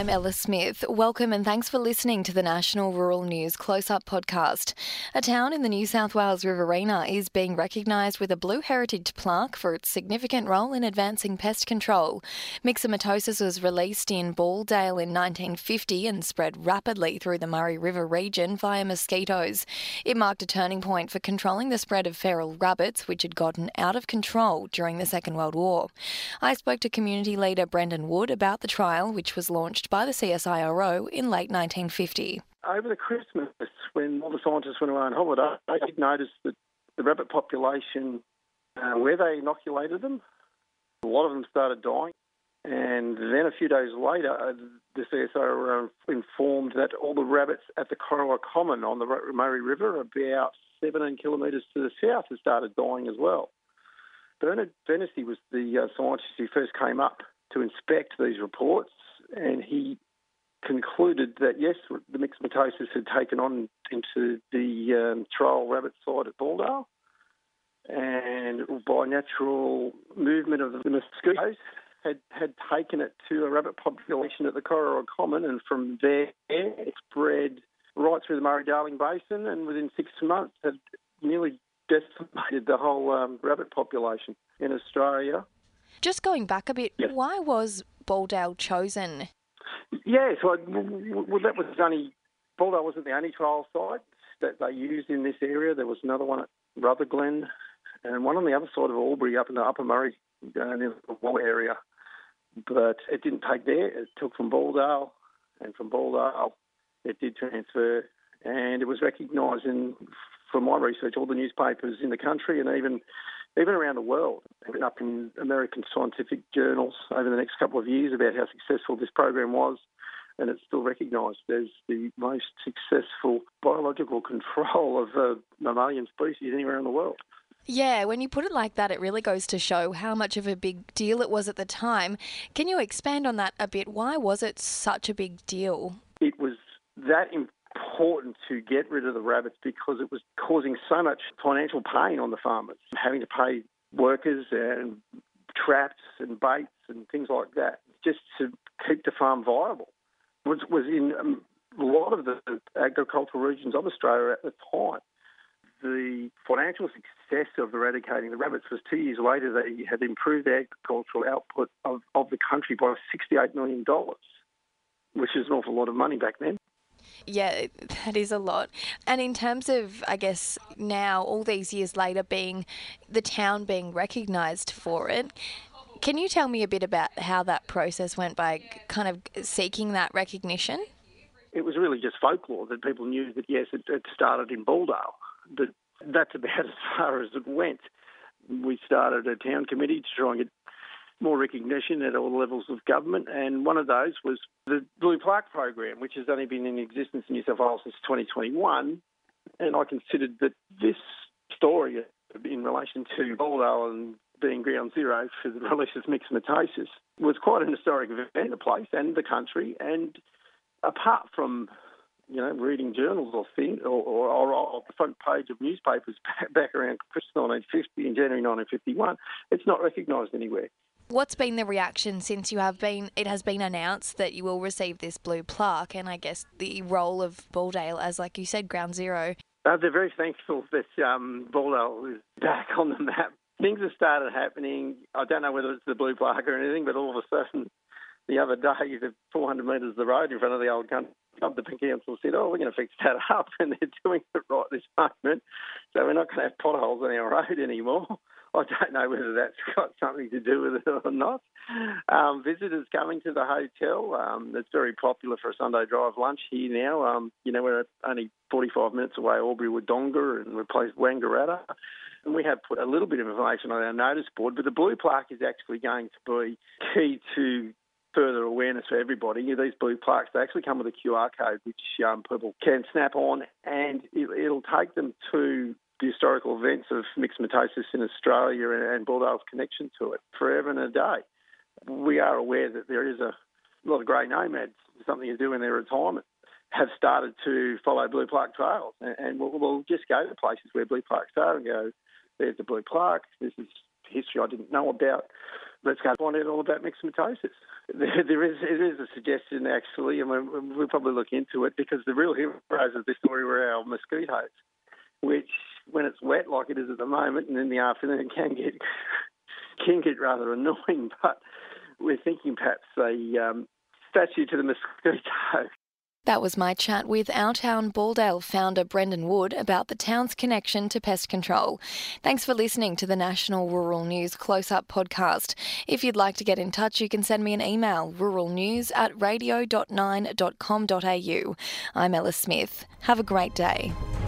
I'm Ella Smith. Welcome and thanks for listening to the National Rural News Close-Up Podcast. A town in the New South Wales Riverina is being recognised with a Blue Heritage plaque for its significant role in advancing pest control. Myxomatosis was released in Balldale in 1950 and spread rapidly through the Murray River region via mosquitoes. It marked a turning point for controlling the spread of feral rabbits, which had gotten out of control during the Second World War. I spoke to community leader Brendan Wood about the trial, which was launched by the CSIRO in late 1950. Over the Christmas, when all the scientists went away on holiday, I did notice that the rabbit population, where they inoculated them, a lot of them started dying. And then a few days later, the CSIRO informed that all the rabbits at the Corowa Common on the Murray River, about 17 kilometres to the south, had started dying as well. Bernard Venesey was the scientist who first came up to inspect these reports, and he concluded that, yes, the myxomatosis had taken on into the trial rabbit site at Balldale, and by natural movement of the mosquitoes had taken it to a rabbit population at the Corowa Common, and from there it spread right through the Murray-Darling Basin, and within 6 months had nearly decimated the whole rabbit population in Australia. Just going back a bit, yes. Why was Balldale chosen? Yes, well, that was only... Balldale wasn't the only trial site that they used in this area. There was another one at Rutherglen and one on the other side of Albury up in the Upper Murray near the war area. But it didn't take there. It took from Balldale, and from Balldale it did transfer. And it was recognised in, from my research, all the newspapers in the country and even around the world. I've been up in American scientific journals over the next couple of years about how successful this program was, and it's still recognised as the most successful biological control of mammalian species anywhere in the world. Yeah, when you put it like that, it really goes to show how much of a big deal it was at the time. Can you expand on that a bit? Why was it such a big deal? It was that important to get rid of the rabbits because it was causing so much financial pain on the farmers, having to pay workers and traps and baits and things like that just to keep the farm viable. It was in a lot of the agricultural regions of Australia at the time. The financial success of eradicating the rabbits was 2 years later they had improved the agricultural output of the country by $68 million, which is an awful lot of money back then. Yeah, that is a lot. And in terms of, I guess, now, all these years later, being the town being recognised for it, can you tell me a bit about how that process went by kind of seeking that recognition? It was really just folklore that people knew that, yes, it started in Balldale, but that's about as far as it went. We started a town committee to try and get more recognition at all levels of government, and one of those was the Blue Plaque program, which has only been in existence in New South Wales since 2021, and I considered that this story in relation to Balldale and being ground zero for the release of myxomatosis was quite an historic event in the place and the country, and apart from, you know, reading journals or things, or the front page of newspapers back around Christmas 1950 and January 1951, it's not recognised anywhere. What's been the reaction since it has been announced that you will receive this Blue Plaque, and I guess the role of Balldale as, like you said, ground zero? They're very thankful that Balldale is back on the map. Things have started happening. I don't know whether it's the Blue Plaque or anything, but all of a sudden, the other day, the 400 metres of the road in front of the old country club, the council said, oh, we're going to fix that up, and they're doing it right this moment. So we're not going to have potholes on our road anymore. I don't know whether that's got something to do with it or not. Visitors coming to the hotel, it's very popular for a Sunday drive lunch here now. We're only 45 minutes away, Albury Wodonga, and we've placed Wangaratta. And we have put a little bit of information on our notice board, but the Blue Plaque is actually going to be key to further awareness for everybody. You know, these Blue Plaques, they actually come with a QR code, which people can snap on, and it'll take them to the historical events of myxomatosis in Australia and Balldale's connection to it forever and a day. We are aware that there is a lot of grey nomads, something to do in their retirement, have started to follow Blue Plaque trails. And we'll just go to places where Blue Plaques are and go, there's the Blue Plaque, this is history I didn't know about. let's go find out all about myxomatosis. It is a suggestion, actually, and we'll probably look into it, because the real heroes of this story were our mosquitoes, which, when it's wet like it is at the moment and in the afternoon, it can get rather annoying. But we're thinking perhaps a statue to the mosquito. That was my chat with Our Town Balldale founder Brendan Wood about the town's connection to pest control. Thanks for listening to the National Rural News Close-Up Podcast. If you'd like to get in touch, you can send me an email, ruralnews@radio.9.com.au. I'm Ella Smith. Have a great day.